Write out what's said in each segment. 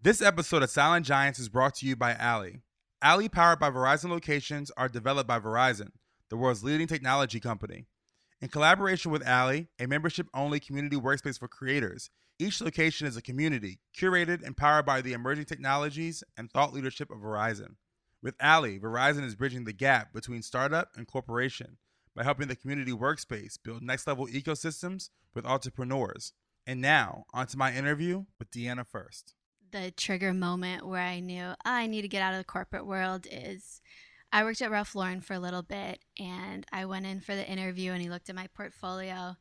This episode of Silent Giants is brought to you by Alli. Alli, powered by Verizon locations, are developed by Verizon, the world's leading technology company. In collaboration with Alli, a membership-only community workspace for creators, each location is a community, curated and powered by the emerging technologies and thought leadership of Verizon. With Alli, Verizon is bridging the gap between startup and corporation by helping the community workspace build next-level ecosystems with entrepreneurs. And now, onto my interview with Deanna First. The trigger moment where I knew I need to get out of the corporate world is I worked at Ralph Lauren for a little bit, and I went in for the interview and he looked at my portfolio,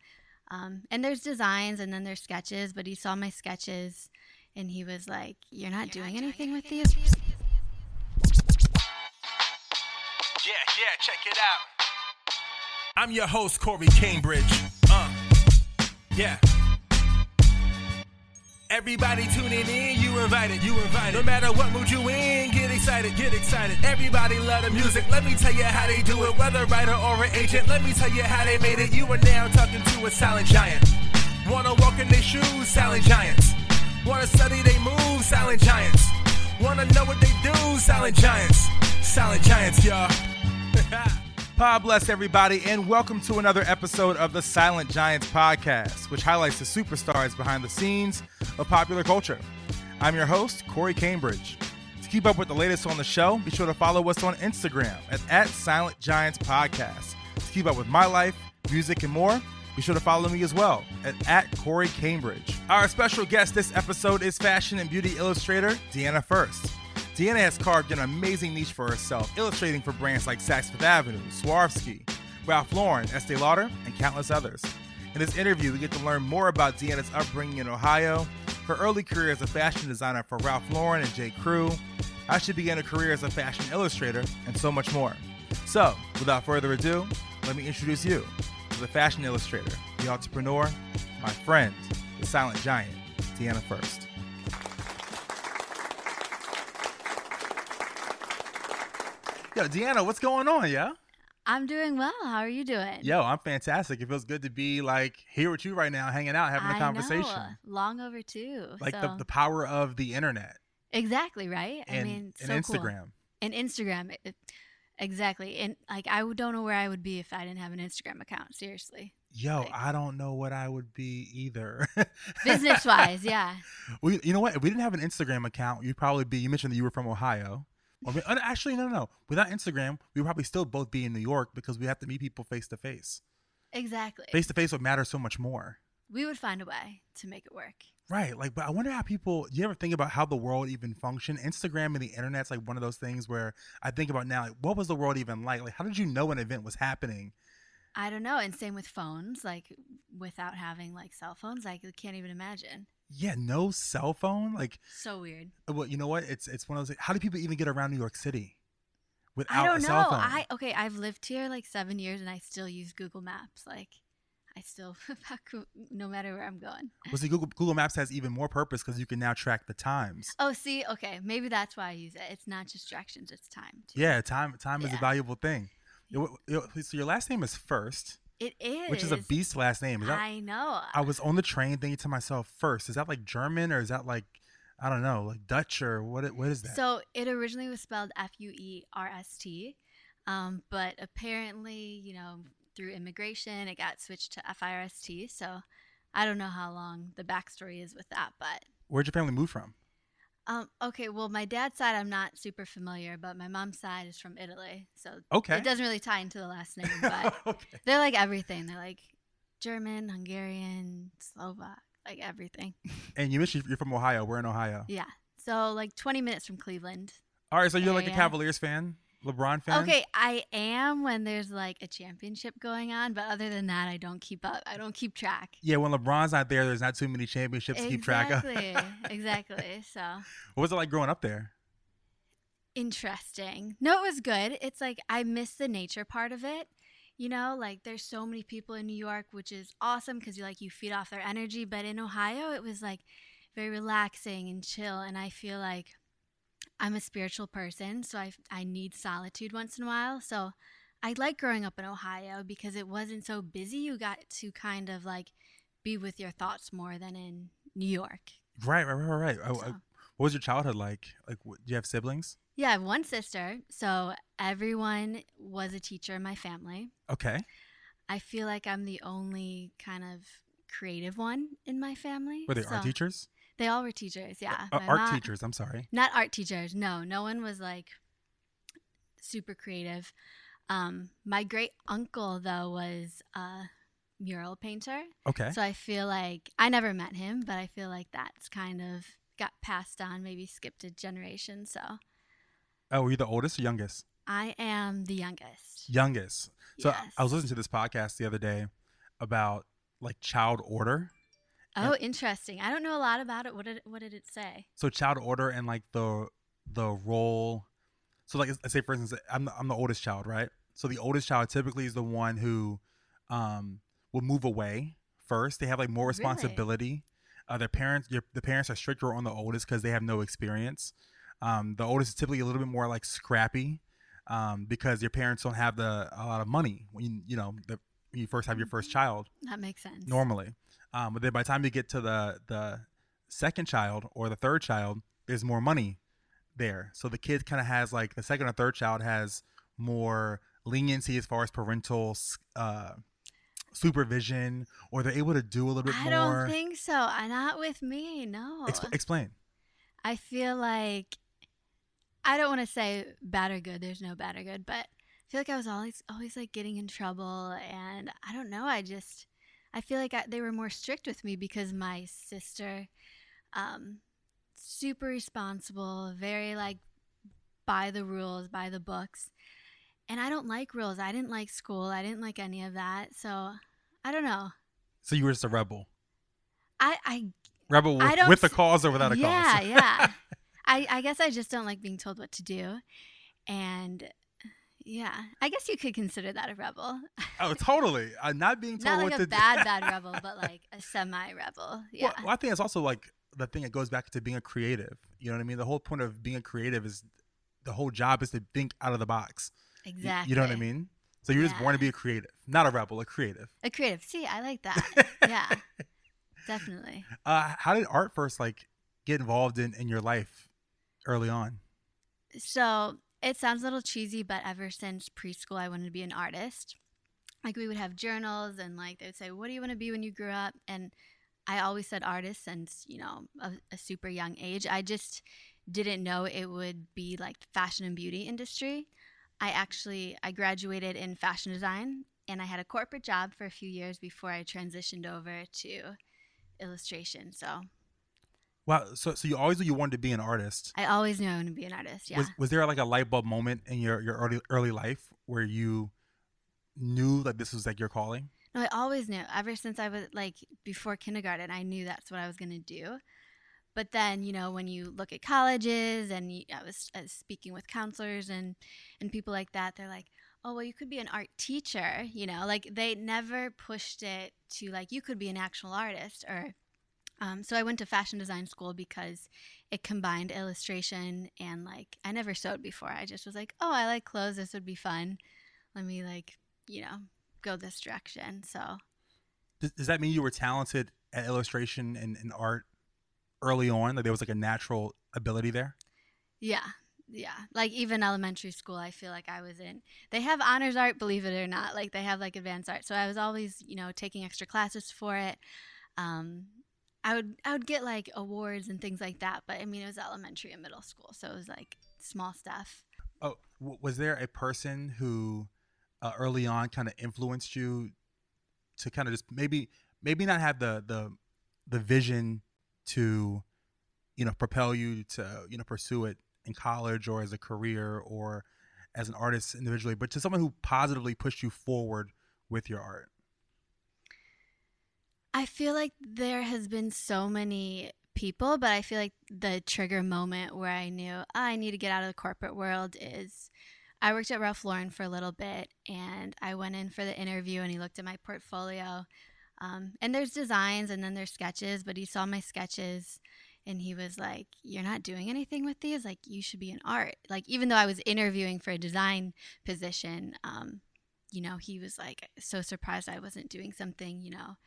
and there's designs and then there's sketches, but he saw my sketches and he was like, you're not doing anything with these. Yeah, check it out. I'm your host, Corey Cambridge. Yeah. Everybody tuning in, you invited. No matter what mood you in, get excited. Everybody love the music, let me tell you how they do it. Whether writer or an agent, let me tell you how they made it. You are now talking to a silent giant. Wanna walk in their shoes, silent giants. Wanna study they move, silent giants. Wanna know what they do, silent giants. Silent giants, y'all. God bless everybody, and welcome to another episode of the Silent Giants podcast, which highlights the superstars behind the scenes of popular culture. I'm your host, Corey Cambridge. To keep up with the latest on the show, be sure to follow us on Instagram at Silent Giants Podcast. To keep up with my life, music, and more, be sure to follow me as well at Corey Cambridge. Our special guest this episode is fashion and beauty illustrator Deanna First. Deanna has carved an amazing niche for herself, illustrating for brands like Saks Fifth Avenue, Swarovski, Ralph Lauren, Estee Lauder, and countless others. In this interview, we get to learn more about Deanna's upbringing in Ohio, her early career as a fashion designer for Ralph Lauren and J. Crew, how she began her career as a fashion illustrator, and so much more. So, without further ado, let me introduce you to the fashion illustrator, the entrepreneur, my friend, the silent giant, Deanna First. Yo, Deanna, what's going on, yo? I'm doing well. How are you doing? Yo, I'm fantastic. It feels good to be here with you right now, hanging out, having a conversation. I know. Long overdue. The power of the internet. Exactly, right? And so Instagram. Cool. And Instagram. Exactly. And I don't know where I would be if I didn't have an Instagram account, seriously. Yo, I don't know what I would be either. Business-wise, yeah. Well, you know what? If we didn't have an Instagram account, you'd probably be, you mentioned that you were from Ohio. Actually, no. Without Instagram, we would probably still both be in New York because we have to meet people face to face. Exactly. Face to face would matter so much more. We would find a way to make it work. Right. But I wonder how people, do you ever think about how the world even functioned? Instagram and the internet's one of those things where I think about now, what was the world even like? How did you know an event was happening? I don't know. And same with phones, without having cell phones, I can't even imagine. Yeah, no cell phone. So weird. Well, you know what? It's one of those. How do people even get around New York City without a cell phone? I don't know. Okay, I've lived here 7 years and I still use Google Maps. I still, no matter where I'm going. Well, see, Google Maps has even more purpose because you can now track the times. Oh, see? Okay, maybe that's why I use it. It's not distractions, it's time. Too. Yeah, time is a valuable thing. So your last name is First. It is. Which is a beast last name. I know. I was on the train thinking to myself, First, is that German or is that I don't know, Dutch or what is that? So it originally was spelled F-U-E-R-S-T, but apparently, through immigration, it got switched to F-I-R-S-T. So I don't know how long the backstory is with that, but. Where'd your family move from? Okay, well, my dad's side I'm not super familiar, but my mom's side is from Italy, so okay. It doesn't really tie into the last name, but okay. They're everything. They're German, Hungarian, Slovak, everything. And you mentioned you're from Ohio. We're in Ohio. Yeah, so 20 minutes from Cleveland. All right, so you're a Cavaliers fan? LeBron fan? Okay, I am when there's like a championship going on, but other than that, I don't keep up. I don't keep track. Yeah, when LeBron's not there, there's not too many championships to keep track of. Exactly. So, what was it like growing up there? Interesting. No, it was good. It's like I miss the nature part of it. You know, like there's so many people in New York, which is awesome because you like you feed off their energy. But in Ohio, it was like very relaxing and chill. And I feel like I'm a spiritual person, so I need solitude once in a while. So I like growing up in Ohio because it wasn't so busy. You got to kind of like be with your thoughts more than in New York. Right. So. What was your childhood like? Do you have siblings? Yeah, I have one sister. So everyone was a teacher in my family. Okay. I feel like I'm the only kind of creative one in my family. Were they art teachers? They all were teachers, yeah. Art teachers, I'm sorry. Not art teachers, no. No one was, like, super creative. My great uncle, though, was a mural painter. Okay. So I feel like – I never met him, but I feel like that's kind of got passed on, maybe skipped a generation, so. Oh, were you the oldest or youngest? I am the youngest. Youngest. So yes. I was listening to this podcast the other day about, like, child order. Oh, interesting. I don't know a lot about it. What did it say? So child order and like the role. So like let's say for instance, I'm the oldest child, right? So the oldest child typically is the one who will move away first. They have like more responsibility. Really? The parents are stricter on the oldest because they have no experience. The oldest is typically a little bit more like scrappy because your parents don't have a lot of money when you first have your first child. That makes sense. Normally. But then by the time you get to the second child or the third child, there's more money there. So the kid kind of has like the second or third child has more leniency as far as parental supervision, or they're able to do a little bit more. I don't think so. Not with me, no. Explain. I feel like, I don't want to say bad or good. There's no bad or good. But I feel like I was always like getting in trouble. And I don't know. I feel like they were more strict with me because my sister, super responsible, very like by the rules, by the books. And I don't like rules. I didn't like school. I didn't like any of that. So I don't know. So you were just a rebel. Rebel with a cause or without a cause. Yeah. I guess I just don't like being told what to do. And yeah, I guess you could consider that a rebel. Oh, totally. I'm not being told not what like to do. Not like a bad rebel, but like a semi-rebel. Yeah. Well, I think it's also like the thing that goes back to being a creative. You know what I mean? The whole point of being a creative is the whole job is to think out of the box. Exactly. You know what I mean? So you're just born to be a creative. Not a rebel, a creative. A creative. See, I like that. Yeah, definitely. How did art first like get involved in your life early on? So it sounds a little cheesy, but ever since preschool, I wanted to be an artist. Like we would have journals and like they would say, what do you want to be when you grew up? And I always said artist since, a super young age. I just didn't know it would be like the fashion and beauty industry. I graduated in fashion design and I had a corporate job for a few years before I transitioned over to illustration. So. Wow. So you always knew you wanted to be an artist. I always knew I wanted to be an artist, yeah. Was there like a light bulb moment in your early life where you knew that this was like your calling? No, I always knew. Ever since I was like before kindergarten, I knew that's what I was going to do. But then, when you look at colleges and I was speaking with counselors and people like that, they're like, oh, well, you could be an art teacher. Like they never pushed it to like you could be an actual artist or. So I went to fashion design school because it combined illustration and like I never sewed before. I just was like, oh, I like clothes. This would be fun. Let me like, go this direction. So does that mean you were talented at illustration and art early on? Like there was like a natural ability there? Yeah. Yeah. Like even elementary school, I feel like I was in. They have honors art, believe it or not. Like they have like advanced art. So I was always, taking extra classes for it. I would get like awards and things like that, but I mean it was elementary and middle school, so it was like small stuff. Oh, was there a person who early on kind of influenced you to kind of just maybe not have the vision to propel you to pursue it in college or as a career or as an artist individually, but to someone who positively pushed you forward with your art? I feel like there has been so many people, but I feel like the trigger moment where I knew I need to get out of the corporate world is I worked at Ralph Lauren for a little bit, and I went in for the interview, and he looked at my portfolio, and there's designs and then there's sketches, but he saw my sketches and he was like, "You're not doing anything with these. Like, you should be in art." Like, even though I was interviewing for a design position, you know, he was like so surprised I wasn't doing something, you know,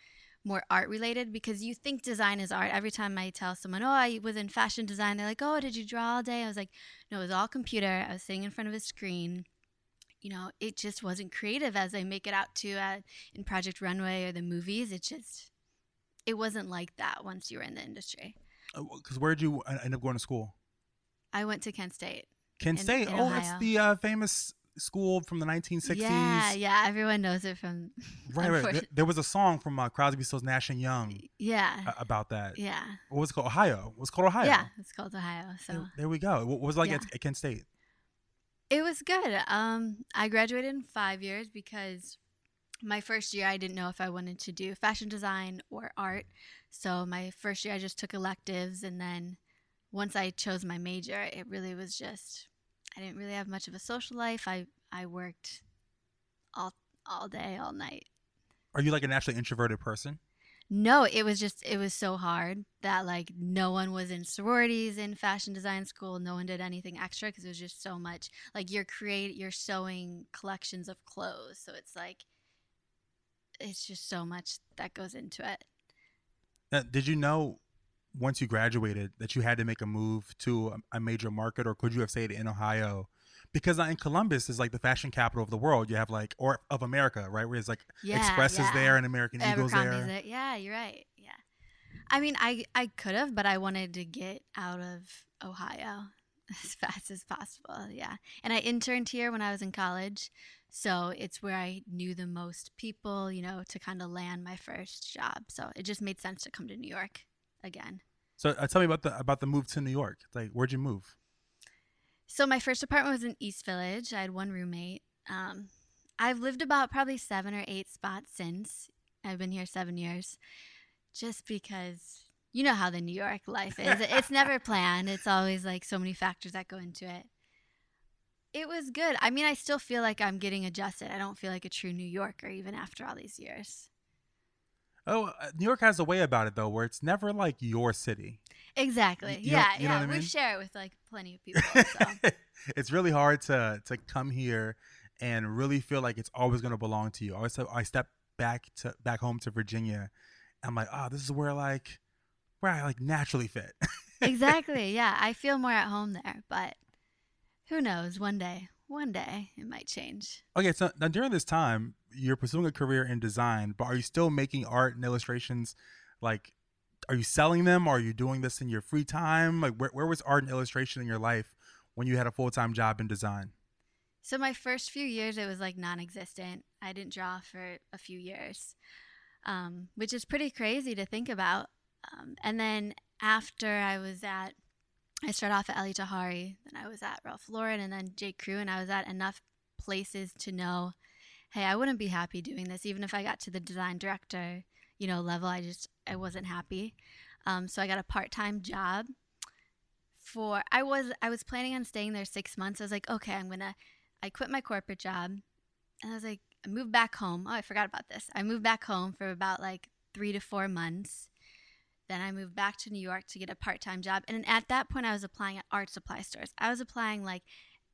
more art related, because you think design is art. Every time I tell someone, "Oh, I was in fashion design," they're like, "Oh, did you draw all day?" I was like, "No, it was all computer. I was sitting in front of a screen." You know, it just wasn't creative as they make it out to in Project Runway or the movies. It wasn't like that once you were in the industry. Because where did you end up going to school? I went to Kent State. Kent State? Oh, that's the famous school from the 1960s. Yeah, everyone knows it from... Right. There was a song from Crosby, Stills, Nash and Young about that. Yeah. What was it called? Ohio. It was called Ohio. Yeah, it's called Ohio. So there we go. What was it like at Kent State? It was good. I graduated in 5 years because... my first year, I didn't know if I wanted to do fashion design or art. So my first year, I just took electives. And then once I chose my major, it really was just, I didn't really have much of a social life. I worked all day, all night. Are you like a naturally introverted person? No, it was so hard that like no one was in sororities in fashion design school. No one did anything extra because it was just so much. Like you're sewing collections of clothes. So it's like, it's just so much that goes into it. Did you know once you graduated that you had to make a move to a major market, or could you have stayed in Ohio? Because in Columbus is like the fashion capital of the world. You have like, or of America, right? Where it's like Express is there and American Eagle's there. Yeah, you're right. Yeah. I mean, I could have, but I wanted to get out of Ohio as fast as possible. Yeah. And I interned here when I was in college. So it's where I knew the most people, you know, to kind of land my first job. So it just made sense to come to New York again. So tell me about the move to New York. Like, where'd you move? So my first apartment was in East Village. I had one roommate. I've lived about probably 7 or 8 spots since. I've been here 7 years, just because you know how the New York life is. It's never planned. It's always like so many factors that go into it. It was good. I mean, I still feel like I'm getting adjusted. I don't feel like a true New Yorker even after all these years. Oh, New York has a way about it, though, where it's never like your city. Exactly. You know what I mean? We share it with like plenty of people. So. It's really hard to come here and really feel like it's always going to belong to you. I step back home to Virginia. I'm like, oh, this is where I like naturally fit. Exactly. Yeah. I feel more at home there, but. Who knows? One day it might change. Okay, so now during this time, you're pursuing a career in design, but are you still making art and illustrations? Like, are you selling them? Are you doing this in your free time? Like, where was art and illustration in your life when you had a full-time job in design? So my first few years, it was like non-existent. I didn't draw for a few years, which is pretty crazy to think about. And then after I started off at Elie Tahari, then I was at Ralph Lauren, and then J. Crew, and I was at enough places to know, hey, I wouldn't be happy doing this. Even if I got to the design director, you know, level, I wasn't happy. So I got a part-time job I was planning on staying there 6 months. I was like, okay, I quit my corporate job, and I was like, I moved back home. Oh, I forgot about this. I moved back home for about like 3 to 4 months. Then I moved back to New York to get a part-time job. And at that point, I was applying at art supply stores. I was applying like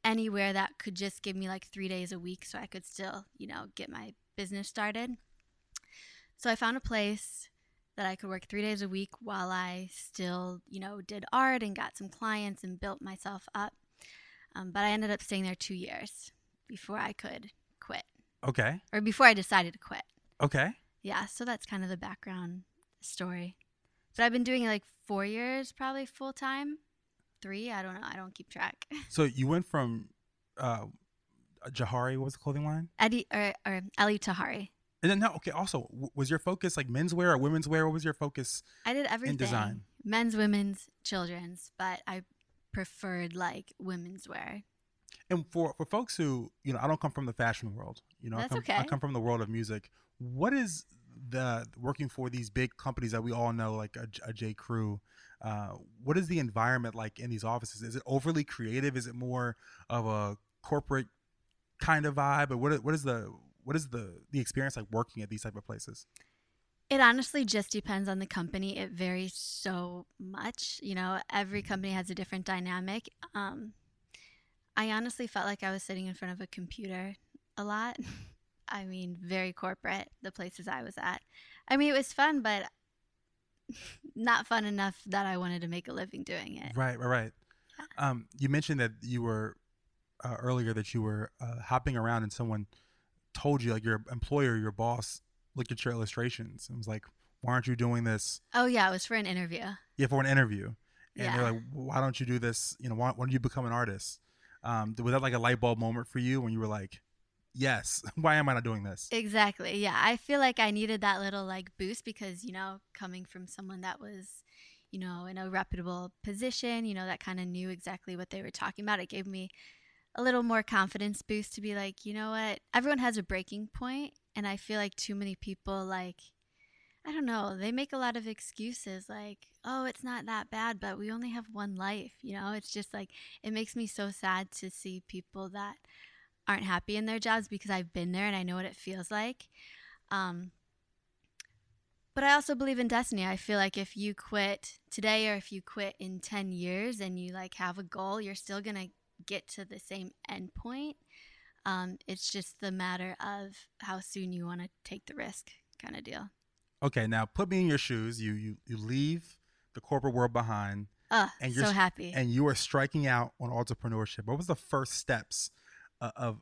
anywhere that could just give me like 3 days a week so I could still, you know, get my business started. So I found a place that I could work 3 days a week while I still, you know, did art and got some clients and built myself up. But I ended up staying there 2 years before I could quit. Okay. Or before I decided to quit. Okay. Yeah, so that's kind of the background story. So I've been doing it like 4 years, probably full time, 3. I don't know. I don't keep track. So you went from Jahari, what was the clothing line? Elie Tahari. And then no, okay. Also, was your focus like menswear or women's wear? What was your focus? I did everything in design. Men's, women's, children's, but I preferred like women's wear. And for folks who, you know, I don't come from the fashion world, you know, I come from the world of music. What is the working for these big companies that we all know, like a J. Crew? What is the environment like in these offices? Is it overly creative? Is it more of a corporate kind of vibe? Or what is the experience like working at these type of places? It honestly just depends on the company. It varies so much. You know, every company has a different dynamic. I honestly felt like I was sitting in front of a computer a lot. I mean, very corporate, the places I was at. I mean, it was fun, but not fun enough that I wanted to make a living doing it. Right. Yeah. You mentioned that you were earlier that you were hopping around and someone told you, like your employer, your boss, looked at your illustrations and was like, why aren't you doing this? Oh, yeah. It was for an interview. Yeah, for an interview. And yeah. They're like, why don't you do this? You know, why don't you become an artist? Was that like a light bulb moment for you when you were like, yes, why am I not doing this? Exactly. Yeah. I feel like I needed that little like boost because, you know, coming from someone that was, you know, in a reputable position, you know, that kind of knew exactly what they were talking about. It gave me a little more confidence boost to be like, you know what? Everyone has a breaking point. And I feel like too many people, like, I don't know, they make a lot of excuses like, oh, it's not that bad, but we only have one life. You know, it's just like, it makes me so sad to see people that aren't happy in their jobs because I've been there and I know what it feels like. But I also believe in destiny. I feel like if you quit today or if you quit in 10 years and you like have a goal, you're still going to get to the same end point. It's just the matter of how soon you want to take the risk kind of deal. Okay, now put me in your shoes. You leave the corporate world behind. And you're so happy. And you are striking out on entrepreneurship. What was the first steps of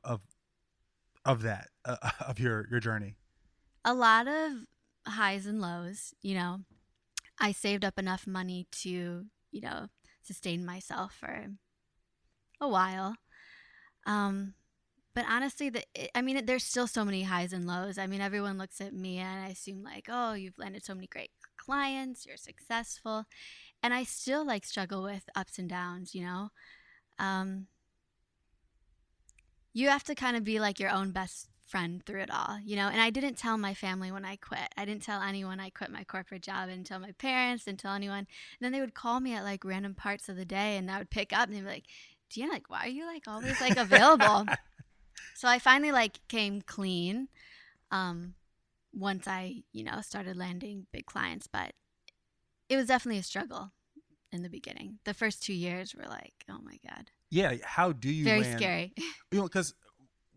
your journey? A lot of highs and lows, you know. I saved up enough money to, you know, sustain myself for a while. But honestly, there's still so many highs and lows. I mean, everyone looks at me and I assume like, oh, you've landed so many great clients, you're successful. And I still like struggle with ups and downs, you know. You have to kind of be like your own best friend through it all, you know. And I didn't tell my family when I quit. I didn't tell anyone I quit my corporate job, and tell my parents, and tell anyone. And then they would call me at like random parts of the day and I would pick up and they'd be like, Deanna, like, why are you like always like available? So I finally like came clean once I, you know, started landing big clients, but it was definitely a struggle in the beginning. The first 2 years were like, oh my God. Yeah. How do you Very scary. You know, because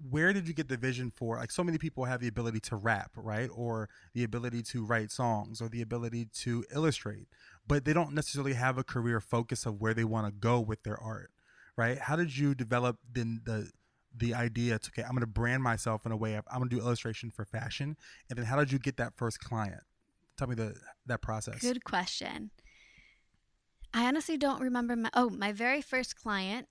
where did you get the vision for, like, so many people have the ability to rap, right? Or the ability to write songs or the ability to illustrate, but they don't necessarily have a career focus of where they want to go with their art, right? How did you develop then the idea to, okay, I'm going to brand myself in a way of, I'm going to do illustration for fashion? And then how did you get that first client? Tell me that process. Good question. I honestly don't remember my very first client.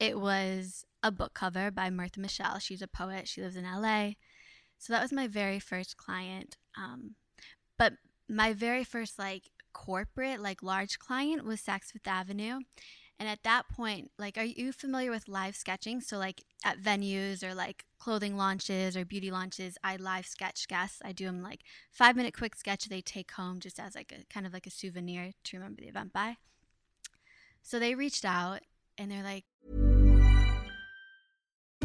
It was a book cover by Martha Michelle. She's a poet. She lives in LA. So that was my very first client. But my very first like corporate, like large client was Saks Fifth Avenue. And at that point, like, are you familiar with live sketching? So like at venues or like clothing launches or beauty launches, I live sketch guests. I do them like 5-minute quick sketch they take home just as like a kind of like a souvenir to remember the event by. So they reached out and they're like,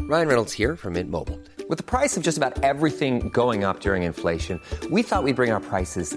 Ryan Reynolds here from Mint Mobile. With the price of just about everything going up during inflation, we thought we'd bring our prices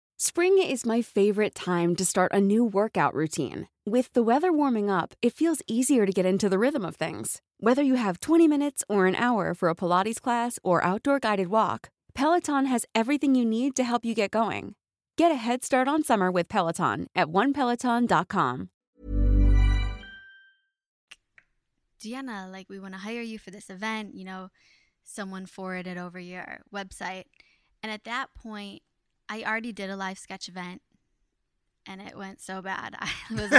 Spring is my favorite time to start a new workout routine. With the weather warming up, it feels easier to get into the rhythm of things. Whether you have 20 minutes or an hour for a Pilates class or outdoor guided walk, Peloton has everything you need to help you get going. Get a head start on summer with Peloton at onepeloton.com. Deanna, like, we want to hire you for this event. You know, someone forwarded over your website. And at that point, I already did a live sketch event, and it went so bad. I was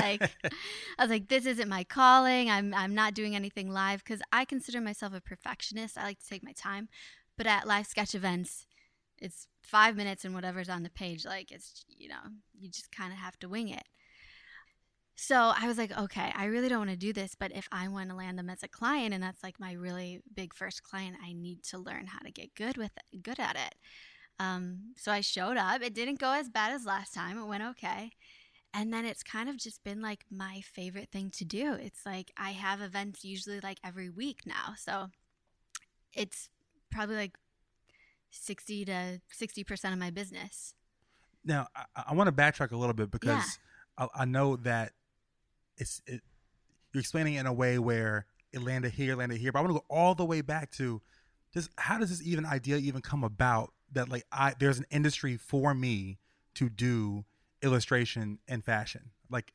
like, this isn't my calling. I'm not doing anything live, because I consider myself a perfectionist. I like to take my time, but at live sketch events, it's 5 minutes and whatever's on the page. Like, it's, you know, you just kind of have to wing it. So I was like, okay, I really don't want to do this, but if I want to land them as a client, and that's like my really big first client, I need to learn how to get good at it. So I showed up. It didn't go as bad as last time. It went okay. And then it's kind of just been like my favorite thing to do. It's like I have events usually like every week now. So it's probably like 60% of my business. Now, I want to backtrack a little bit, because I know that you're explaining it in a way where it landed here. But I want to go all the way back to just how does this idea come about that like there's an industry for me to do illustration and fashion? Like,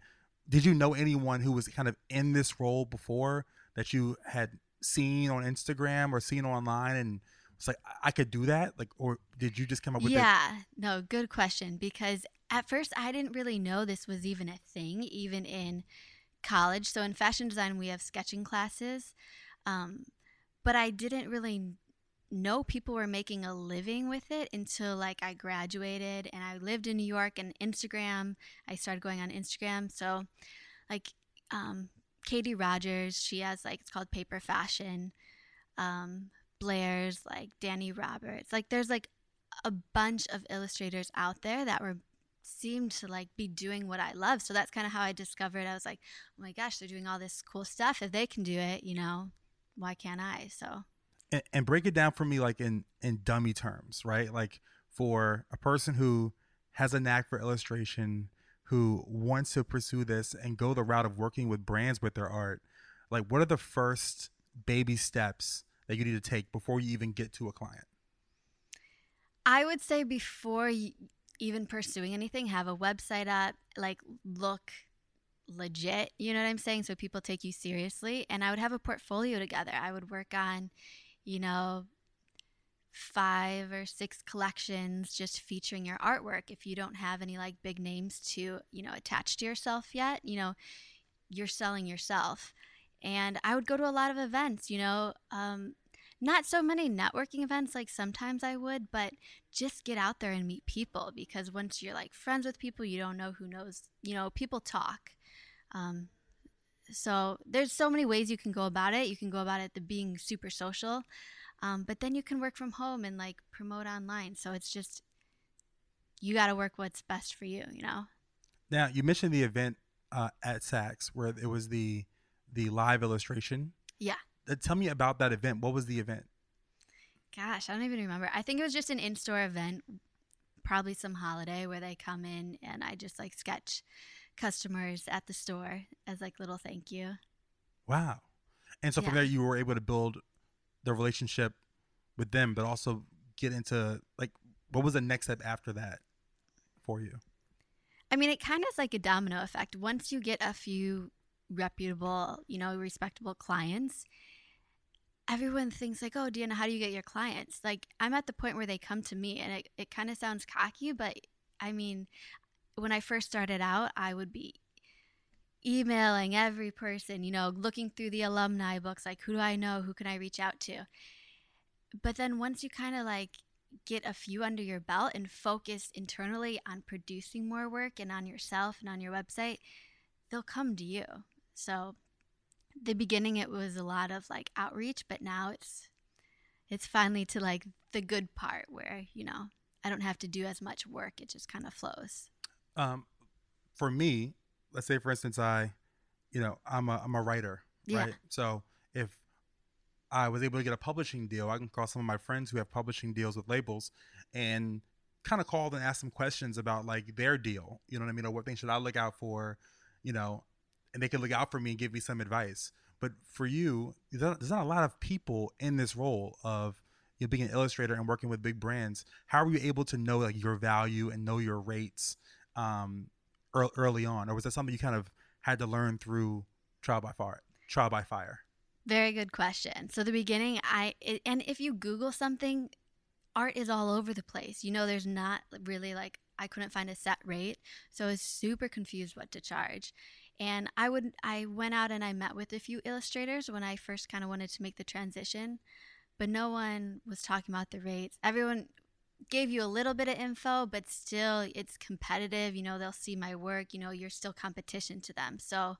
did you know anyone who was kind of in this role before that you had seen on Instagram or seen online and it's like, I could do that? Like, or did you just come up with that? Yeah, no, good question. Because at first I didn't really know this was even a thing, even in college. So in fashion design, we have sketching classes. But I didn't really know people were making a living with it until like I graduated and I lived in New York, and Instagram, I started going on Instagram. So like Katie Rogers, she has like, it's called Paper Fashion. Blair's, like Danny Roberts, like there's like a bunch of illustrators out there that seemed to like be doing what I love. So that's kind of how I discovered. I was like, oh my gosh, they're doing all this cool stuff. If they can do it, you know, why can't I? So and break it down for me like in dummy terms, right? Like for a person who has a knack for illustration, who wants to pursue this and go the route of working with brands with their art, like what are the first baby steps that you need to take before you even get to a client? I would say before you even pursuing anything, have a website up, like look legit, you know what I'm saying? So people take you seriously. And I would have a portfolio together. I would work on, you know, 5 or 6 collections just featuring your artwork. If you don't have any like big names to, you know, attach to yourself yet, you know, you're selling yourself. And I would go to a lot of events, you know, not so many networking events like sometimes I would, but just get out there and meet people, because once you're like friends with people, you don't know who knows, you know, people talk. So there's so many ways you can go about it. You can go about it the being super social, but then you can work from home and like promote online. So it's just, you got to work what's best for you, you know? Now you mentioned the event at Saks where it was the live illustration. Yeah. Tell me about that event. What was the event? Gosh, I don't even remember. I think it was just an in-store event, probably some holiday where they come in and I just like sketch customers at the store as like little thank you. Wow. And so from there you were able to build the relationship with them, but also get into like, what was the next step after that for you? I mean, it kind of is like a domino effect. Once you get a few reputable, you know, respectable clients, everyone thinks like, oh, Deanna, how do you get your clients? Like, I'm at the point where they come to me, and it kind of sounds cocky, but I mean, when I first started out, I would be emailing every person, you know, looking through the alumni books, like, who do I know? Who can I reach out to? But then once you kind of like get a few under your belt and focus internally on producing more work and on yourself and on your website, they'll come to you. So the beginning, it was a lot of like outreach, but now it's finally to like the good part where, you know, I don't have to do as much work. It just kind of flows. For me, let's say for instance, I'm a writer, right? So if I was able to get a publishing deal, I can call some of my friends who have publishing deals with labels and kind of call them and ask them questions about like their deal. You know what I mean? Or what things should I look out for? You know, and they can look out for me and give me some advice. But for you, there's not a lot of people in this role of you being an illustrator and working with big brands. How were you able to know like your value and know your rates early on? Or was that something you kind of had to learn through trial by fire? Very good question. So the beginning, and if you Google something, art is all over the place. You know, there's not really like, I couldn't find a set rate. So I was super confused what to charge. And I went out and I met with a few illustrators when I first kind of wanted to make the transition, but no one was talking about the rates. Everyone gave you a little bit of info, but still it's competitive. You know, they'll see my work, you know, you're still competition to them. So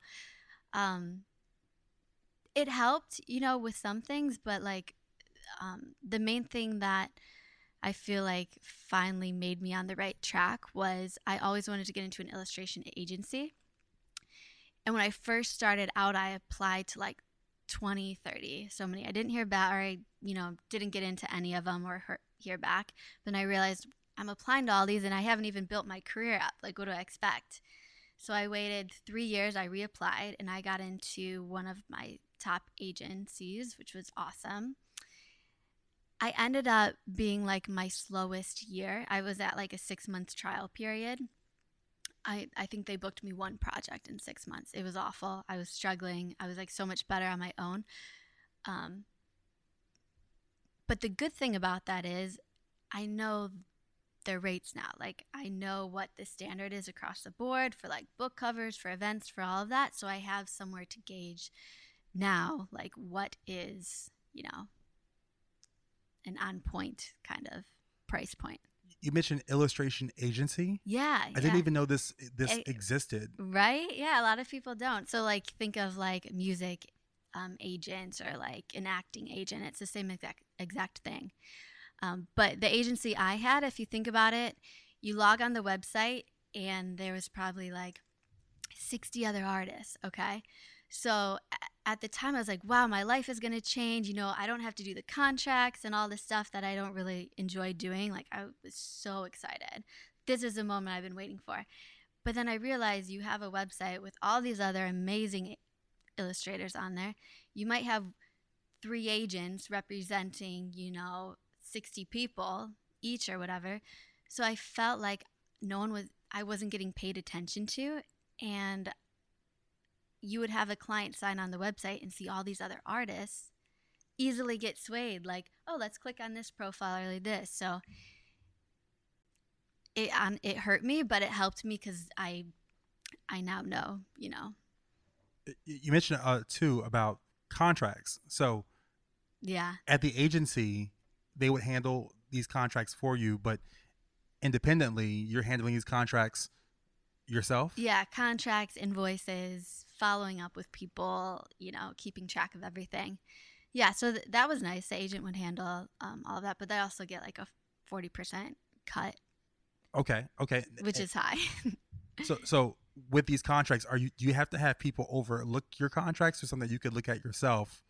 it helped, you know, with some things, but like the main thing that I feel like finally made me on the right track was I always wanted to get into an illustration agency. And when I first started out, I applied to like 20, 30, so many. I didn't hear back, or I, you know, didn't get into any of them or hear back. Then I realized I'm applying to all these and I haven't even built my career up. Like, what do I expect? So I waited 3 years, I reapplied, and I got into one of my top agencies, which was awesome. I ended up being like my slowest year. I was at like a 6-month trial period. I think they booked me one project in 6 months. It was awful. I was struggling. I was like so much better on my own. But the good thing about that is I know their rates now. Like, I know what the standard is across the board for like book covers, for events, for all of that. So I have somewhere to gauge now, like what is, you know, an on point kind of price point. You mentioned illustration agency. Yeah. I didn't even know this existed. Right? Yeah. A lot of people don't. So like, think of like music agents or like an acting agent. It's the same exact thing. But the agency I had, if you think about it, you log on the website and there was probably like 60 other artists. Okay. So at the time I was like, wow, my life is going to change. You know, I don't have to do the contracts and all this stuff that I don't really enjoy doing. Like, I was so excited. This is the moment I've been waiting for. But then I realized you have a website with all these other amazing illustrators on there. You might have 3 agents representing, you know, 60 people each or whatever. So I felt like I wasn't getting paid attention to. And you would have a client sign on the website and see all these other artists easily get swayed. Like, oh, let's click on this profile or this. So it hurt me, but it helped me because I now know, you know. You mentioned too about contracts. So yeah, at the agency, they would handle these contracts for you, but independently, you're handling these contracts yourself? Yeah, contracts, invoices, following up with people, you know, keeping track of everything. Yeah, so that was nice. The agent would handle all of that, but they also get like a 40% cut. Okay. Which is high. So with these contracts, do you have to have people overlook your contracts or something that you could look at yourself?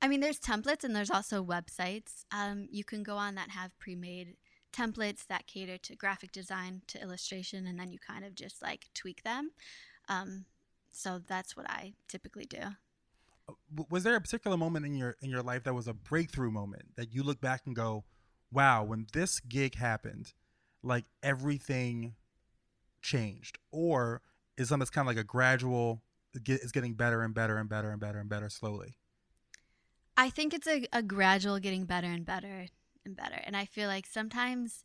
I mean, there's templates and there's also websites. You can go on that have pre-made templates that cater to graphic design, to illustration, and then you kind of just like tweak them. So that's what I typically do. Was there a particular moment in your life that was a breakthrough moment that you look back and go, wow, when this gig happened, like everything changed? Or is something that's kind of like a gradual, it's getting better and better and better and better and better slowly? I think it's a gradual getting better and better and better. And I feel like sometimes,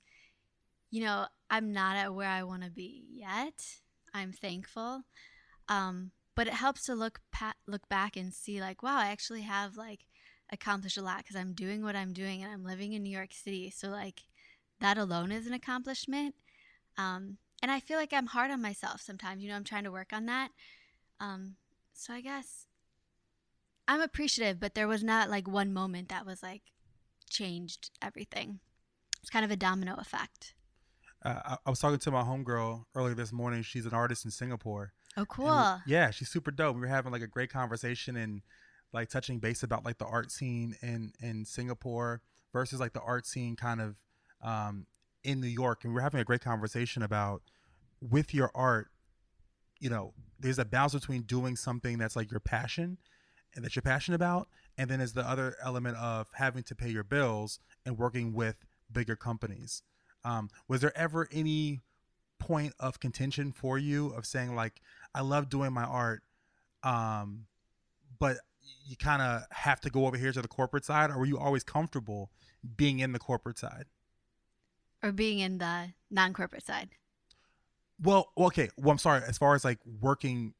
you know, I'm not at where I want to be yet. I'm thankful. But it helps to look back and see like, wow, I actually have like accomplished a lot because I'm doing what I'm doing and I'm living in New York City. So like that alone is an accomplishment. And I feel like I'm hard on myself sometimes, you know, I'm trying to work on that. So I guess I'm appreciative, but there was not like one moment that was like, changed everything. It's kind of a domino effect. I was talking to my homegirl earlier this morning. She's an artist in Singapore. Oh, cool. Yeah, she's super dope. We were having like a great conversation and like touching base about like the art scene in Singapore versus like the art scene kind of in New York. And we were having a great conversation about with your art, you know, there's a balance between doing something that's like your passion and that you're passionate about. And then there's the other element of having to pay your bills and working with bigger companies. Was there ever any point of contention for you of saying like, I love doing my art, but you kind of have to go over here to the corporate side? Or were you always comfortable being in the corporate side? or being in the non-corporate side? Well, okay. Well, I'm sorry. As far as like working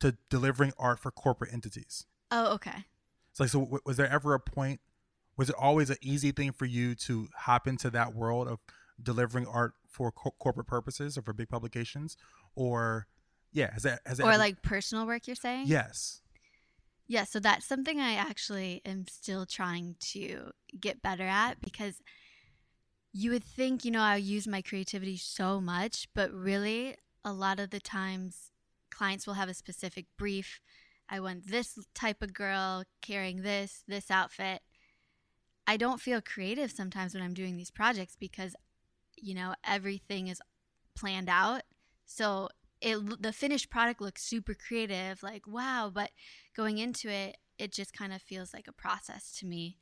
to delivering art for corporate entities. Oh, okay. It's like, so was there ever a point, was it always an easy thing for you to hop into that world of delivering art for corporate purposes or for big publications? Or, yeah, has that or ever, like personal work, you're saying? Yes. Yeah, so that's something I actually am still trying to get better at, because you would think, you know, I use my creativity so much, but really a lot of the times clients will have a specific brief. I want this type of girl carrying this outfit. I don't feel creative sometimes when I'm doing these projects because, you know, everything is planned out. So the finished product looks super creative, like, wow, but going into it, it just kind of feels like a process to me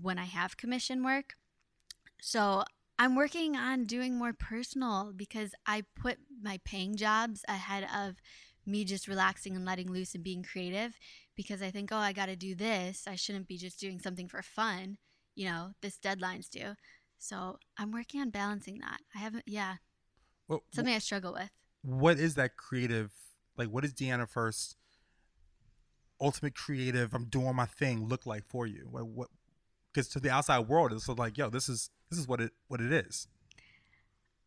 when I have commission work. So I'm working on doing more personal because I put my paying jobs ahead of me just relaxing and letting loose and being creative, because I think, oh, I got to do this. I shouldn't be just doing something for fun. You know, this deadline's due. So I'm working on balancing that. I haven't, yeah. Well, something I struggle with. What is that creative, like what is Deanna First ultimate creative, I'm doing my thing, look like for you? What because to the outside world it's like, yo, this is what it is.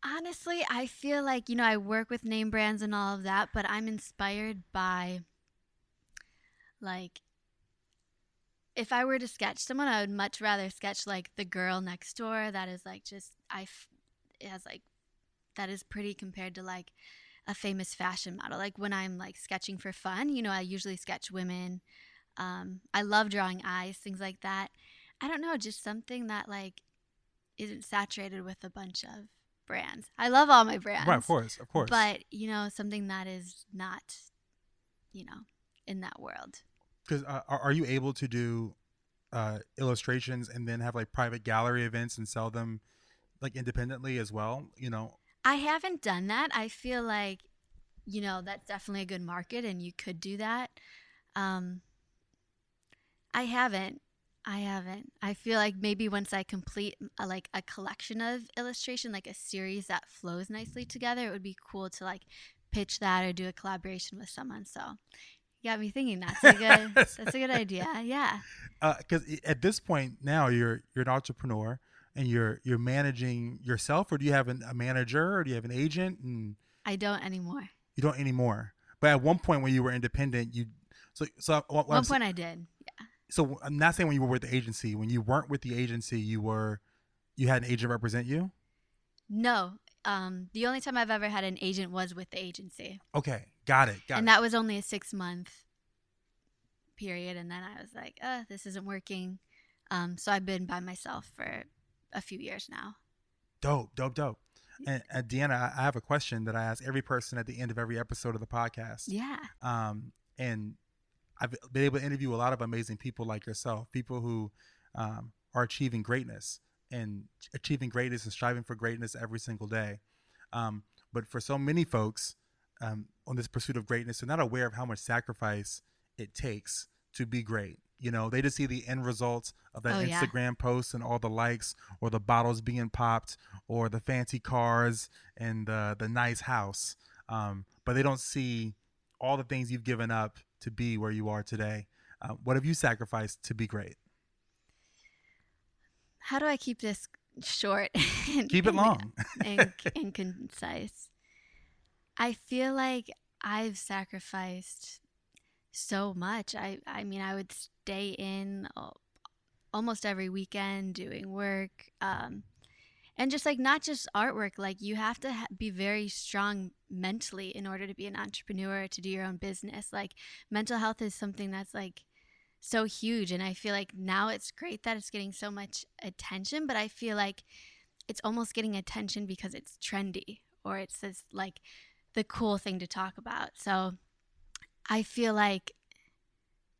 Honestly, I feel like, you know, I work with name brands and all of that, but I'm inspired by, like, if I were to sketch someone, I would much rather sketch like the girl next door that is like just it has like that is pretty compared to like a famous fashion model. Like when I'm like sketching for fun, you know, I usually sketch women. I love drawing eyes, things like that. I don't know, just something that like isn't saturated with a bunch of brands. I love all my brands. Right, of course. But, you know, something that is not, you know, in that world. Because are you able to do illustrations and then have like private gallery events and sell them like independently as well, you know? I haven't done that. I feel like, you know, that's definitely a good market and you could do that. I haven't. I feel like maybe once I complete a collection of illustration, like a series that flows nicely together, it would be cool to like pitch that or do a collaboration with someone. So you got me thinking that's a good idea. Yeah. 'Cause at this point now you're an entrepreneur. And you're managing yourself, or do you have a manager, or do you have an agent? And I don't anymore. You don't anymore. But at one point when you were independent, one point I did. Yeah. So I'm not saying when you were with the agency. When you weren't with the agency, you had an agent represent you? No. The only time I've ever had an agent was with the agency. Okay, got it. And that was only a 6-month period, and then I was like, oh, this isn't working. So I've been by myself for a few years now. Dope. And Deanna, I have a question that I ask every person at the end of every episode of the podcast. Yeah. And I've been able to interview a lot of amazing people like yourself, people who are achieving greatness and striving for greatness every single day. But for so many folks on this pursuit of greatness, they're not aware of how much sacrifice it takes to be great. You know, they just see the end results of that Instagram post and all the likes, or the bottles being popped, or the fancy cars and the nice house. But they don't see all the things you've given up to be where you are today. What have you sacrificed to be great? How do I keep this short? Keep it long. and concise. I feel like I've sacrificed so much. I mean, I would stay in almost every weekend doing work, and just like not just artwork. Like you have to be very strong mentally in order to be an entrepreneur, to do your own business. Like mental health is something that's like so huge, and I feel like now it's great that it's getting so much attention, but I feel like it's almost getting attention because it's trendy, or it's this like the cool thing to talk about. So I feel like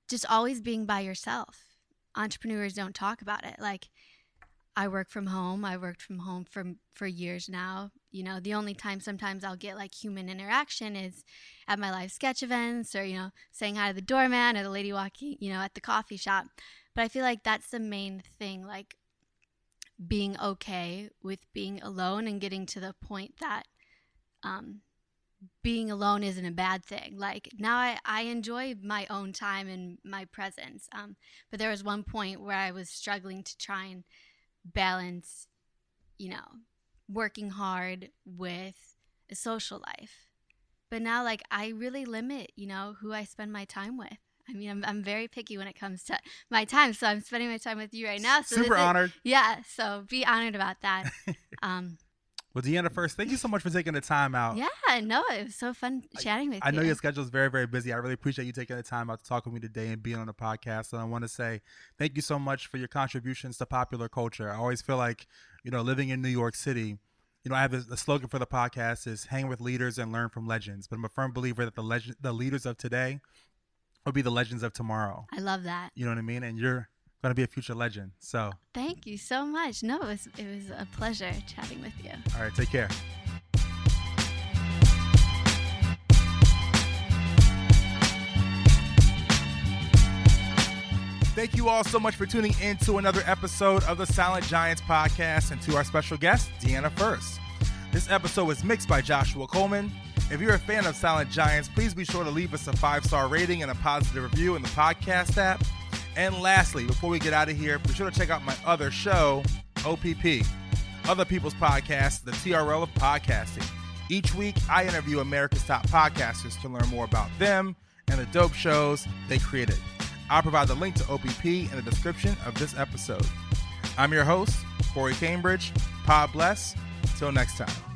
just always being by yourself. Entrepreneurs don't talk about it. Like I work from home. I worked from home for years now. You know, the only time sometimes I'll get like human interaction is at my live sketch events, or, you know, saying hi to the doorman or the lady walking, you know, at the coffee shop. But I feel like that's the main thing, like being okay with being alone and getting to the point that being alone isn't a bad thing. Like, now I enjoy my own time and my presence. But there was one point where I was struggling to try and balance, you know, working hard with a social life. But now, like, I really limit, you know, who I spend my time with. I mean, I'm very picky when it comes to my time, so I'm spending my time with you right now. So super honored. So be honored about that. Well, Deanna First, thank you so much for taking the time out. Yeah, no, it was so fun chatting with you. I know your schedule is very, very busy. I really appreciate you taking the time out to talk with me today and being on the podcast. And I want to say thank you so much for your contributions to popular culture. I always feel like, you know, living in New York City, you know, I have a slogan for the podcast is hang with leaders and learn from legends. But I'm a firm believer that the leaders of today will be the legends of tomorrow. I love that. You know what I mean? And you're going to be a future legend. So thank you so much. No, it was a pleasure chatting with you. All right. Take care. Thank you all so much for tuning in to another episode of the Silent Giants podcast and to our special guest, Deanna First. This episode was mixed by Joshua Coleman. If you're a fan of Silent Giants, please be sure to leave us a 5-star rating and a positive review in the podcast app. And lastly, before we get out of here, be sure to check out my other show, OPP, Other People's Podcast, the TRL of podcasting. Each week, I interview America's top podcasters to learn more about them and the dope shows they created. I'll provide the link to OPP in the description of this episode. I'm your host, Corey Cambridge. Pod bless. Till next time.